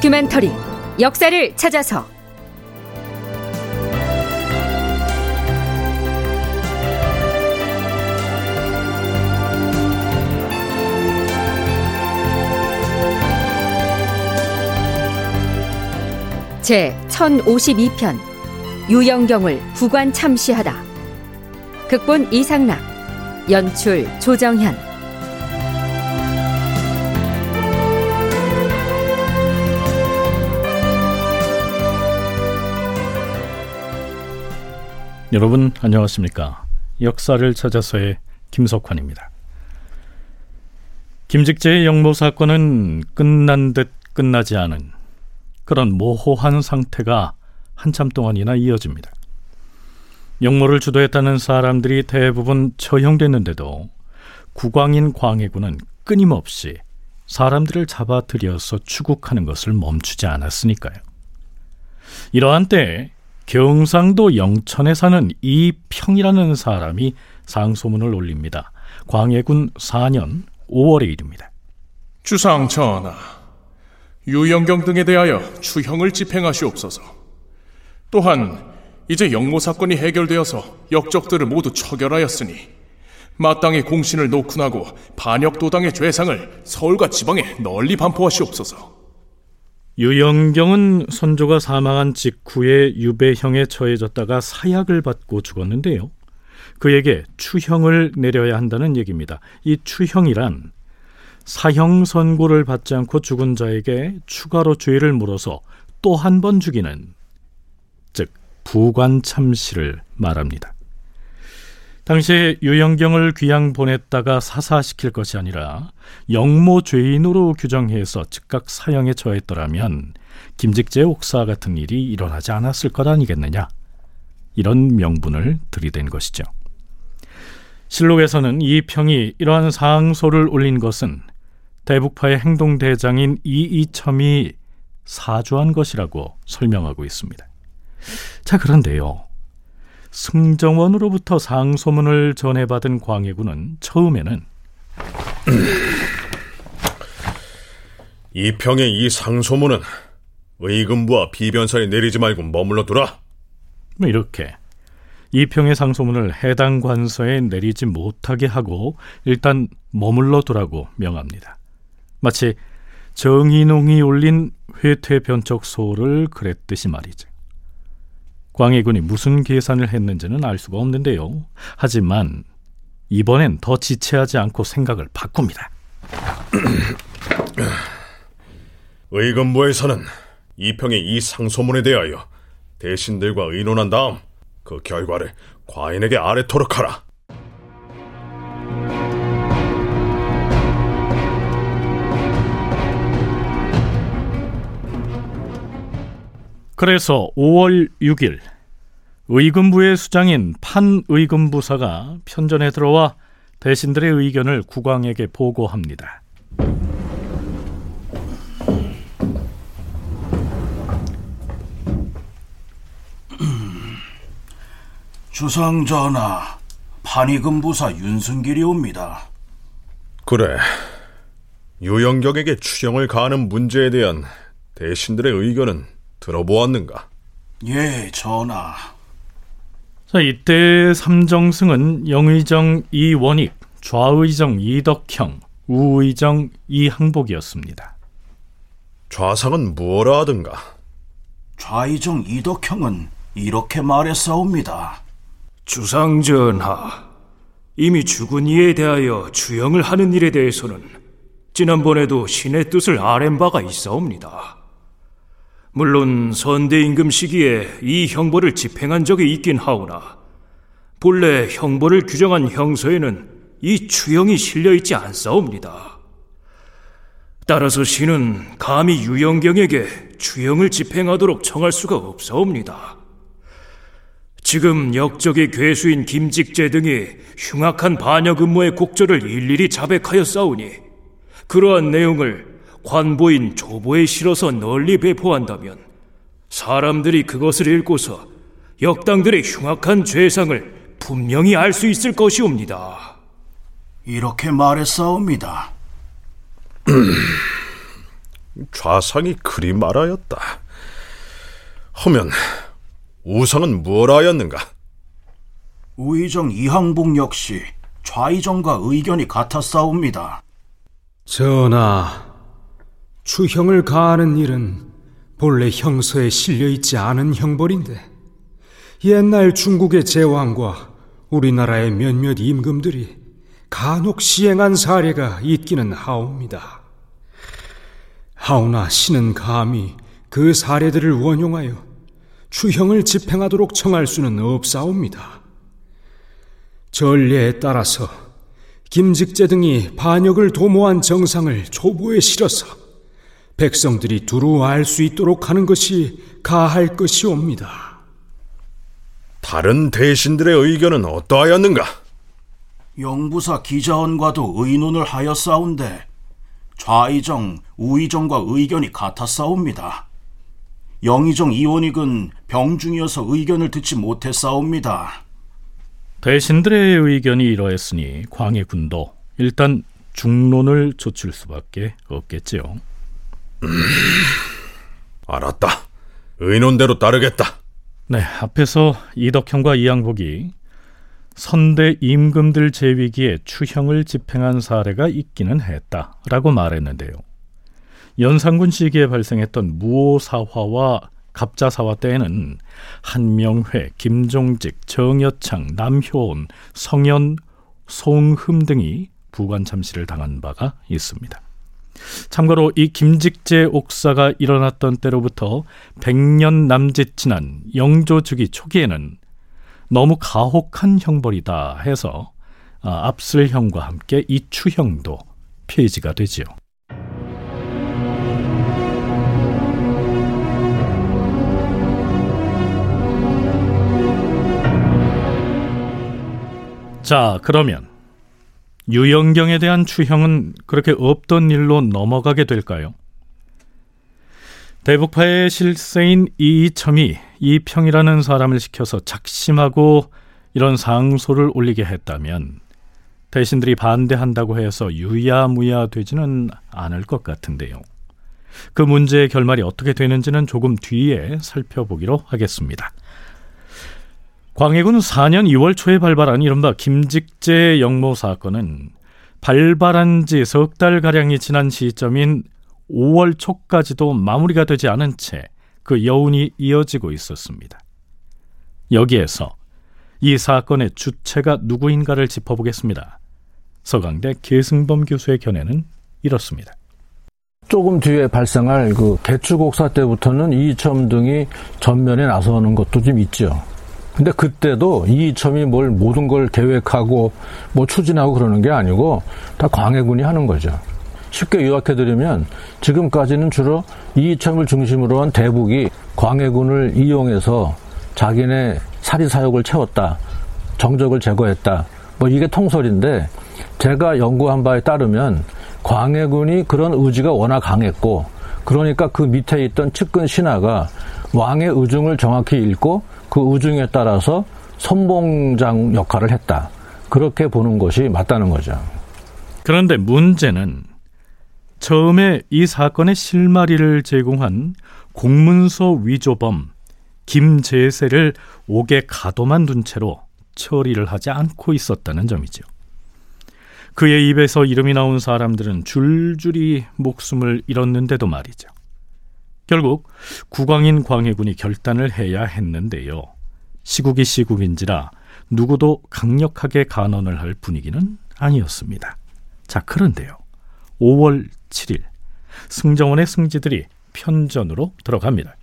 다큐멘터리 역사를 찾아서 제 1052편 유영경을 부관 참시하다. 극본 이상락, 연출 조정현. 여러분 안녕하십니까? 역사를 찾아서의 김석환입니다. 김직재의 영모 사건은 끝난 듯 끝나지 않은 그런 모호한 상태가 한참 동안이나 이어집니다. 영모를 주도했다는 사람들이 대부분 처형됐는데도 국왕인 광해군은 끊임없이 사람들을 잡아들여서 추국하는 것을 멈추지 않았으니까요. 이러한 때에 경상도 영천에 사는 이평이라는 사람이 상소문을 올립니다. 광해군 4년 5월의 일입니다. 주상 전하, 유영경 등에 대하여 추형을 집행하시옵소서. 또한 이제 영모 사건이 해결되어서 역적들을 모두 처결하였으니 마땅히 공신을 노쿤하고 반역도당의 죄상을 서울과 지방에 널리 반포하시옵소서. 유영경은 선조가 사망한 직후에 유배형에 처해졌다가 사약을 받고 죽었는데요, 그에게 추형을 내려야 한다는 얘기입니다. 이 추형이란 사형 선고를 받지 않고 죽은 자에게 추가로 죄를 물어서 또 한 번 죽이는, 즉 부관 참시를 말합니다. 당시에 유영경을 귀양 보냈다가 사사시킬 것이 아니라 영모 죄인으로 규정해서 즉각 사형에 처했더라면 김직재 옥사 같은 일이 일어나지 않았을 것 아니겠느냐, 이런 명분을 들이댄 것이죠. 실록에서는 이평이 이러한 상소를 올린 것은 대북파의 행동대장인 이이첨이 사주한 것이라고 설명하고 있습니다. 자, 그런데요, 승정원으로부터 상소문을 전해받은 광해군은 처음에는 이평의 이 상소문은 의금부와 비변사에 내리지 말고 머물러 두라, 이렇게 이평의 상소문을 해당 관서에 내리지 못하게 하고 일단 머물러 두라고 명합니다. 마치 정인홍이 올린 회퇴변척소를 그랬듯이 말이죠. 광해군이 무슨 계산을 했는지는 알 수가 없는데요, 하지만 이번엔 더 지체하지 않고 생각을 바꿉니다. 의금부에서는 이평의 이 상소문에 대하여 대신들과 의논한 다음 그 결과를 과인에게 아뢰도록 하라. 그래서 5월 6일 의금부의 수장인 판의금부사가 편전에 들어와 대신들의 의견을 국왕에게 보고합니다. 주상 전하, 판의금부사 윤승길이옵니다. 그래, 유영경에게 추형을 가하는 문제에 대한 대신들의 의견은 들어보았는가? 예, 전하. 자, 이때 삼정승은 영의정 이원익, 좌의정 이덕형, 우의정 이항복이었습니다. 좌상은 뭐라 하던가? 좌의정 이덕형은 이렇게 말했사옵니다. 주상 전하, 이미 죽은 이에 대하여 추형을 하는 일에 대해서는 지난번에도 신의 뜻을 아랜 바가 있사옵니다. 물론 선대임금 시기에 이 형벌을 집행한 적이 있긴 하오나 본래 형벌을 규정한 형서에는 이 추형이 실려있지 않사옵니다. 따라서 신은 감히 유영경에게 추형을 집행하도록 청할 수가 없사옵니다. 지금 역적의 괴수인 김직재 등이 흉악한 반역 음모의 곡절을 일일이 자백하여 싸우니 그러한 내용을 관보인 조보에 실어서 널리 배포한다면 사람들이 그것을 읽고서 역당들의 흉악한 죄상을 분명히 알 수 있을 것이옵니다. 이렇게 말했사옵니다. 좌상이 그리 말하였다. 허면 우상은 뭘 하였는가? 우의정 이항복 역시 좌의정과 의견이 같았사옵니다. 전하, 추형을 가하는 일은 본래 형서에 실려있지 않은 형벌인데 옛날 중국의 제왕과 우리나라의 몇몇 임금들이 간혹 시행한 사례가 있기는 하옵니다. 하오나 신은 감히 그 사례들을 원용하여 추형을 집행하도록 청할 수는 없사옵니다. 전례에 따라서 김직재 등이 반역을 도모한 정상을 조보에 실어서 백성들이 두루 알 수 있도록 하는 것이 가할 것이옵니다. 다른 대신들의 의견은 어떠하였는가? 영부사 기자원과도 의논을 하였사온데 좌의정, 우의정과 의견이 같았사옵니다. 영의정 이원익은 병중이어서 의견을 듣지 못했사옵니다. 대신들의 의견이 이러했으니 광해군도 일단 중론을 좇을 수밖에 없겠지요. 알았다. 의논대로 따르겠다. 네, 앞에서 이덕형과 이항복이 선대 임금들 제위기에 추형을 집행한 사례가 있기는 했다라고 말했는데요. 연산군 시기에 발생했던 무오사화와 갑자사화 때에는 한명회, 김종직, 정여창, 남효온, 성현, 송흠 등이 부관참시를 당한 바가 있습니다. 참고로 이 김직재 옥사가 일어났던 때로부터 100년 남짓 지난 영조 즉위 초기에는 너무 가혹한 형벌이다 해서 압슬형과 함께 이추형도 폐지가 되지요. 자, 그러면 유영경에 대한 추형은 그렇게 없던 일로 넘어가게 될까요? 대북파의 실세인 이이첨이 이평이라는 사람을 시켜서 작심하고 이런 상소를 올리게 했다면 대신들이 반대한다고 해서 유야무야 되지는 않을 것 같은데요. 그 문제의 결말이 어떻게 되는지는 조금 뒤에 살펴보기로 하겠습니다. 광해군 4년 2월 초에 발발한 이른바 김직재 영모 사건은 발발한 지 석 달가량이 지난 시점인 5월 초까지도 마무리가 되지 않은 채 그 여운이 이어지고 있었습니다. 여기에서 이 사건의 주체가 누구인가를 짚어보겠습니다. 서강대 계승범 교수의 견해는 이렇습니다. 조금 뒤에 발생할 그 개축옥사 때부터는 이이첨 등이 전면에 나서는 것도 좀 있죠. 근데 그때도 이이첨이 뭘 모든 걸 계획하고 뭐 추진하고 그러는 게 아니고 다 광해군이 하는 거죠. 쉽게 요약해드리면 지금까지는 주로 이이첨을 중심으로 한 대북이 광해군을 이용해서 자기네 사리사욕을 채웠다, 정적을 제거했다, 뭐 이게 통설인데 제가 연구한 바에 따르면 광해군이 그런 의지가 워낙 강했고 그러니까 그 밑에 있던 측근 신하가 왕의 의중을 정확히 읽고 그 의중에 따라서 선봉장 역할을 했다. 그렇게 보는 것이 맞다는 거죠. 그런데 문제는 처음에 이 사건의 실마리를 제공한 공문서 위조범 김재세를 옥에 가둬만 둔 채로 처리를 하지 않고 있었다는 점이죠. 그의 입에서 이름이 나온 사람들은 줄줄이 목숨을 잃었는데도 말이죠. 결국 국왕인 광해군이 결단을 해야 했는데요. 시국이 시국인지라 누구도 강력하게 간언을 할 분위기는 아니었습니다. 자, 그런데요. 5월 7일 승정원의 승지들이 편전으로 들어갑니다.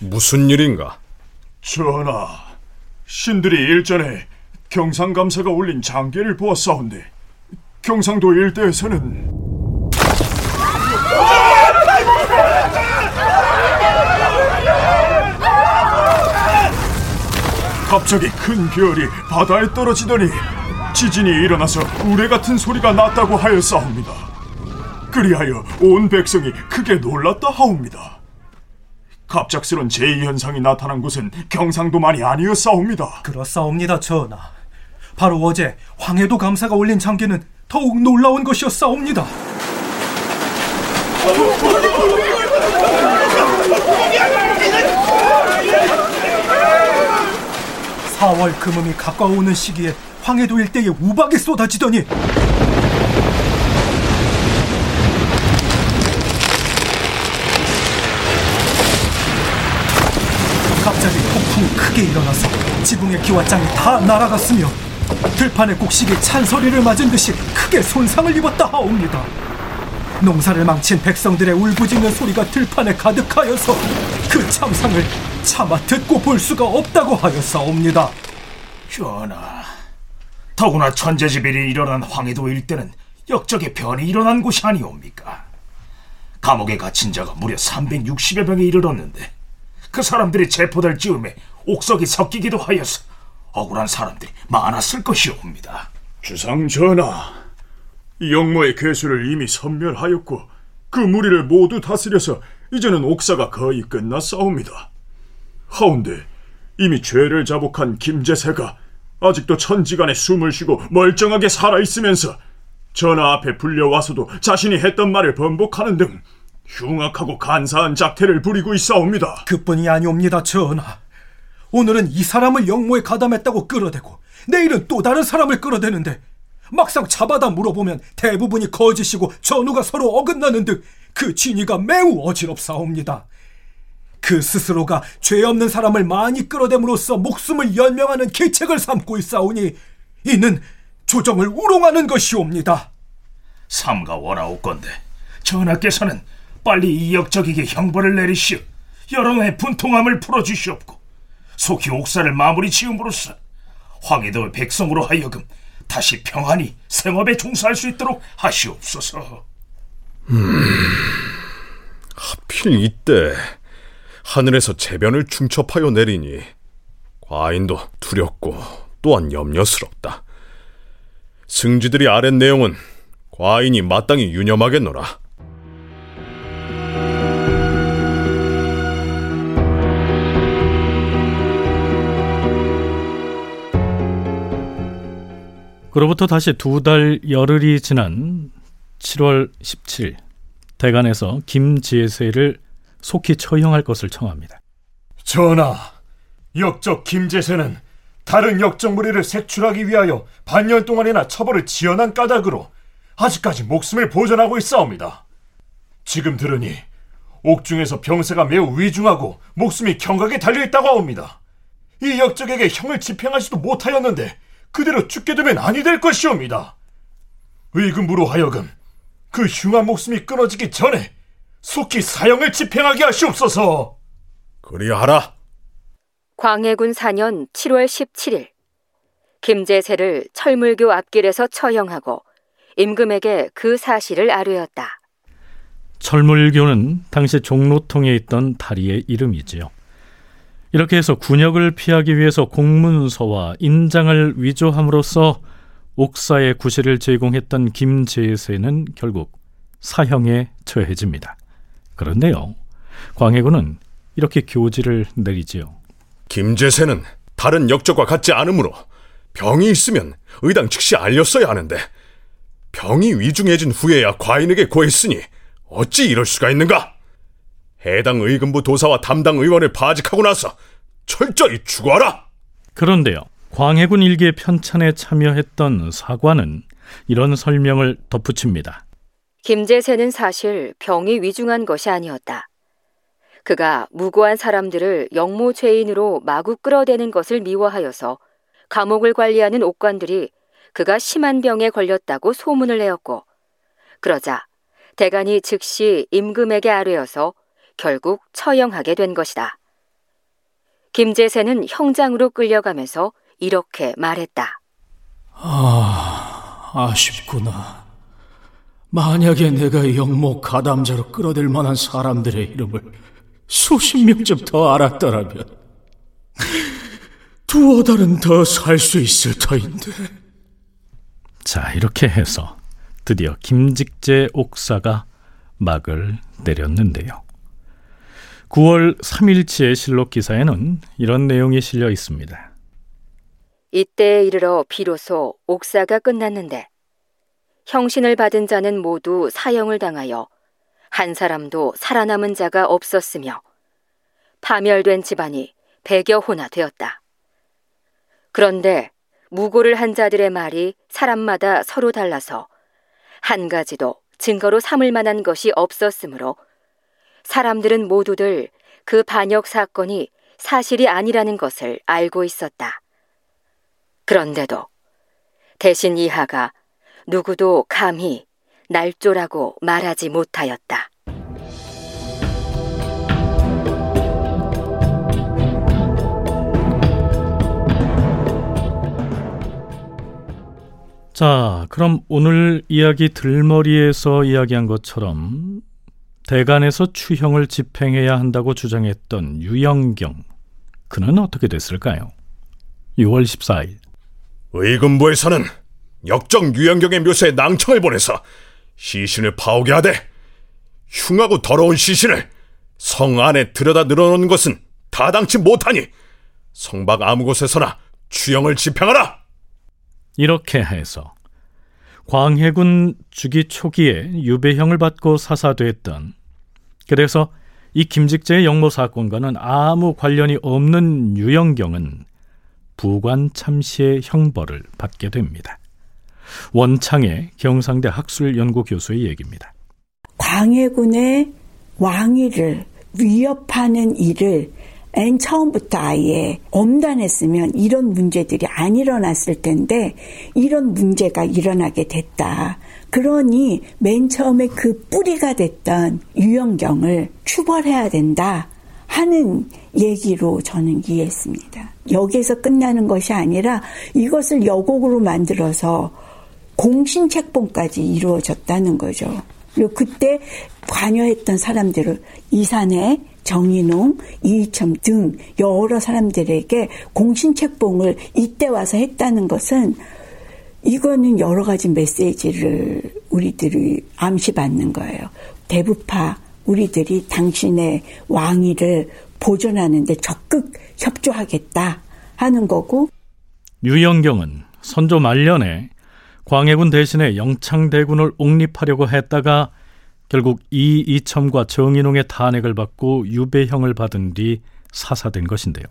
무슨 일인가? 전하, 신들이 일전에 경상감사가 올린 장계를 보았사온데 경상도 일대에서는 갑자기 큰 별이 바다에 떨어지더니 지진이 일어나서 우레 같은 소리가 났다고 하였사옵니다. 그리하여 온 백성이 크게 놀랐다 하옵니다. 갑작스런 제2현상이 나타난 곳은 경상도만이 아니었사옵니다. 그렇사옵니다, 전하. 바로 어제 황해도 감사가 올린 장계는 더욱 놀라운 것이었사옵니다. 사월 금음이 가까워오는 시기에 황해도 일대에 우박이 쏟아지더니 갑자기 폭풍이 크게 일어나서 지붕의 기와장이 다 날아갔으며 들판에 곡식이 찬소리를 맞은 듯이 크게 손상을 입었다 하옵니다. 농사를 망친 백성들의 울부짖는 소리가 들판에 가득하여서 그 참상을 차마 듣고 볼 수가 없다고 하였사옵니다. 전하, 더구나 천재지변이 일어난 황해도 일대는 역적의 변이 일어난 곳이 아니옵니까? 감옥에 갇힌 자가 무려 360여 명에 이르렀는데 그 사람들이 체포될 즈음에 옥석이 섞이기도 하여서 억울한 사람들이 많았을 것이옵니다. 주상 전하, 영모의 괴수를 이미 섬멸하였고 그 무리를 모두 다스려서 이제는 옥사가 거의 끝났사옵니다. 하운데 이미 죄를 자복한 김재세가 아직도 천지간에 숨을 쉬고 멀쩡하게 살아있으면서 전하 앞에 불려와서도 자신이 했던 말을 번복하는 등 흉악하고 간사한 작태를 부리고 있사옵니다. 그뿐이 아니옵니다, 전하. 오늘은 이 사람을 영모에 가담했다고 끌어대고 내일은 또 다른 사람을 끌어대는데 막상 잡아다 물어보면 대부분이 거짓이고 전우가 서로 어긋나는 등 그 진위가 매우 어지럽사옵니다. 그 스스로가 죄 없는 사람을 많이 끌어댐으로써 목숨을 연명하는 계책을 삼고 있사오니 이는 조정을 우롱하는 것이옵니다. 삼가 원하옵건대 전하께서는 빨리 이 역적에게 형벌을 내리시어 여론의 분통함을 풀어주시옵고 속히 옥사를 마무리 지음으로써 황해도의 백성으로 하여금 다시 평안히 생업에 종사할 수 있도록 하시옵소서. 하필 이때 하늘에서 재변을 중첩하여 내리니 과인도 두렵고 또한 염려스럽다. 승지들이 아랫 내용은 과인이 마땅히 유념하겠노라. 그로부터 다시 2달 열흘이 지난 7월 17일 대관에서 김재세를 속히 처형할 것을 청합니다. 전하, 역적 김재세는 다른 역적 무리를 색출하기 위하여 반년 동안이나 처벌을 지연한 까닭으로 아직까지 목숨을 보존하고 있사옵니다. 지금 들으니 옥중에서 병세가 매우 위중하고 목숨이 경각에 달려있다고 하옵니다. 이 역적에게 형을 집행하지도 못하였는데 그대로 죽게 되면 아니 될 것이옵니다. 의금부로 하여금 그 흉한 목숨이 끊어지기 전에 속히 사형을 집행하게 하시옵소서. 그리하라. 광해군 4년 7월 17일 김재세를 철물교 앞길에서 처형하고 임금에게 그 사실을 아뢰었다. 철물교는 당시 종로통에 있던 다리의 이름이지요. 이렇게 해서 군역을 피하기 위해서 공문서와 인장을 위조함으로써 옥사의 구실을 제공했던 김재세는 결국 사형에 처해집니다. 그런데요, 광해군은 이렇게 교지를 내리지요. 김재세는 다른 역적과 같지 않으므로 병이 있으면 의당 즉시 알렸어야 하는데 병이 위중해진 후에야 과인에게 고했으니 어찌 이럴 수가 있는가? 해당 의금부 도사와 담당 의원을 파직하고 나서 철저히 추구하라. 그런데요, 광해군 일기의 편찬에 참여했던 사관은 이런 설명을 덧붙입니다. 김재세는 사실 병이 위중한 것이 아니었다. 그가 무고한 사람들을 영모 죄인으로 마구 끌어대는 것을 미워하여서 감옥을 관리하는 옥관들이 그가 심한 병에 걸렸다고 소문을 내었고, 그러자 대간이 즉시 임금에게 아뢰어서 결국 처형하게 된 것이다. 김재세는 형장으로 끌려가면서 이렇게 말했다. 아쉽구나. 만약에 내가 영모 가담자로 끌어들 만한 사람들의 이름을 수십 명쯤 더 알았더라면 두어 달은 더 살 수 있을 터인데. 자, 이렇게 해서 드디어 김직재 옥사가 막을 내렸는데요, 9월 3일치의 실록 기사에는 이런 내용이 실려 있습니다. 이때에 이르러 비로소 옥사가 끝났는데 형신을 받은 자는 모두 사형을 당하여 한 사람도 살아남은 자가 없었으며 파멸된 집안이 100여 호나 되었다. 그런데 무고를 한 자들의 말이 사람마다 서로 달라서 한 가지도 증거로 삼을 만한 것이 없었으므로 사람들은 모두들 그 반역 사건이 사실이 아니라는 것을 알고 있었다. 그런데도 대신 이하가 누구도 감히 날조라고 말하지 못하였다. 자, 그럼 오늘 이야기 들머리에서 이야기한 것처럼 대간에서 추형을 집행해야 한다고 주장했던 유영경, 그는 어떻게 됐을까요? 6월 14일 의금부에서는 역정 유영경의 묘소에 낭청을 보내서 시신을 파오게 하되 흉하고 더러운 시신을 성 안에 들여다 늘어놓는 것은 다당치 못하니 성밖 아무 곳에서나 추형을 집행하라! 이렇게 해서 광해군 즉위 초기에 유배형을 받고 사사됐던, 그래서 이 김직재의 역모 사건과는 아무 관련이 없는 유영경은 부관 참시의 형벌을 받게 됩니다. 원창의 경상대 학술연구 교수의 얘기입니다. 광해군의 왕위를 위협하는 일을 맨 처음부터 아예 엄단했으면 이런 문제들이 안 일어났을 텐데 이런 문제가 일어나게 됐다. 그러니 맨 처음에 그 뿌리가 됐던 유영경을 추벌해야 된다 하는 얘기로 저는 이해했습니다. 여기에서 끝나는 것이 아니라 이것을 여곡으로 만들어서 공신책봉까지 이루어졌다는 거죠. 그리고 그때 관여했던 사람들을 이산해 정인홍, 이이첨 등 여러 사람들에게 공신책봉을 이때 와서 했다는 것은 이거는 여러 가지 메시지를 우리들이 암시받는 거예요. 대부파 우리들이 당신의 왕위를 보존하는 데 적극 협조하겠다 하는 거고, 유영경은 선조 말년에 광해군 대신에 영창대군을 옹립하려고 했다가 결국 이이첨과 정인홍의 탄핵을 받고 유배형을 받은 뒤 사사된 것인데요.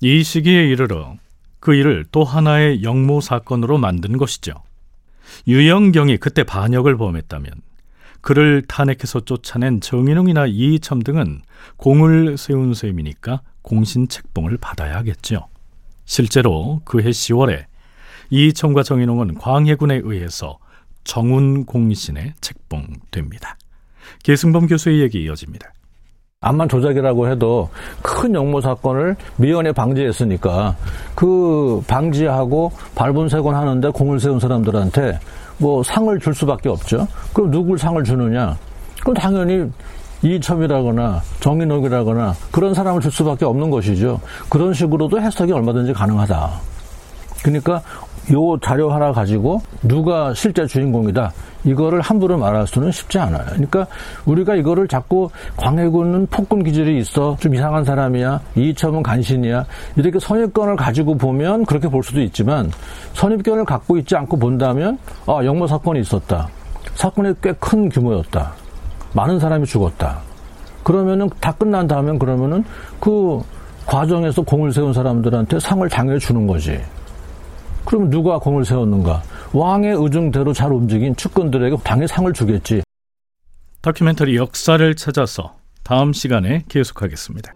이 시기에 이르러 그 일을 또 하나의 역모 사건으로 만든 것이죠. 유영경이 그때 반역을 범했다면 그를 탄핵해서 쫓아낸 정인홍이나 이이첨 등은 공을 세운 셈이니까 공신책봉을 받아야 하겠죠. 실제로 그해 10월에 이이첨과 정인홍은 광해군에 의해서 정운 공신에 책봉됩니다. 계승범 교수의 얘기 이어집니다. 암만 조작이라고 해도 큰 역모 사건을 미연에 방지했으니까 그 방지하고 발본색원 하는데 공을 세운 사람들한테 뭐 상을 줄 수밖에 없죠. 그럼 누굴 상을 주느냐? 그럼 당연히 이첨이라거나 정인옥이라거나 그런 사람을 줄 수밖에 없는 것이죠. 그런 식으로도 해석이 얼마든지 가능하다. 그러니까 요 자료 하나 가지고 누가 실제 주인공이다 이거를 함부로 말할 수는 쉽지 않아요. 그러니까 우리가 이거를 자꾸 광해군은 폭군 기질이 있어, 좀 이상한 사람이야, 이이첨은 간신이야, 이렇게 선입견을 가지고 보면 그렇게 볼 수도 있지만 선입견을 갖고 있지 않고 본다면 아, 역모 사건이 있었다, 사건이 꽤 큰 규모였다, 많은 사람이 죽었다, 그러면은 다 끝난 다음에 그러면은 그 과정에서 공을 세운 사람들한테 상을 당해 주는 거지. 그럼 누가 공을 세웠는가? 왕의 의중대로 잘 움직인 측근들에게 당연히 상을 주겠지. 다큐멘터리 역사를 찾아서 다음 시간에 계속하겠습니다.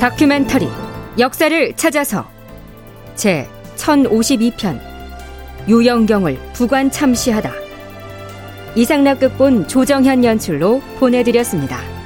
다큐멘터리 역사를 찾아서 제 1052편 유영경을 부관 참시하다, 이상락 극본 조정현 연출로 보내드렸습니다.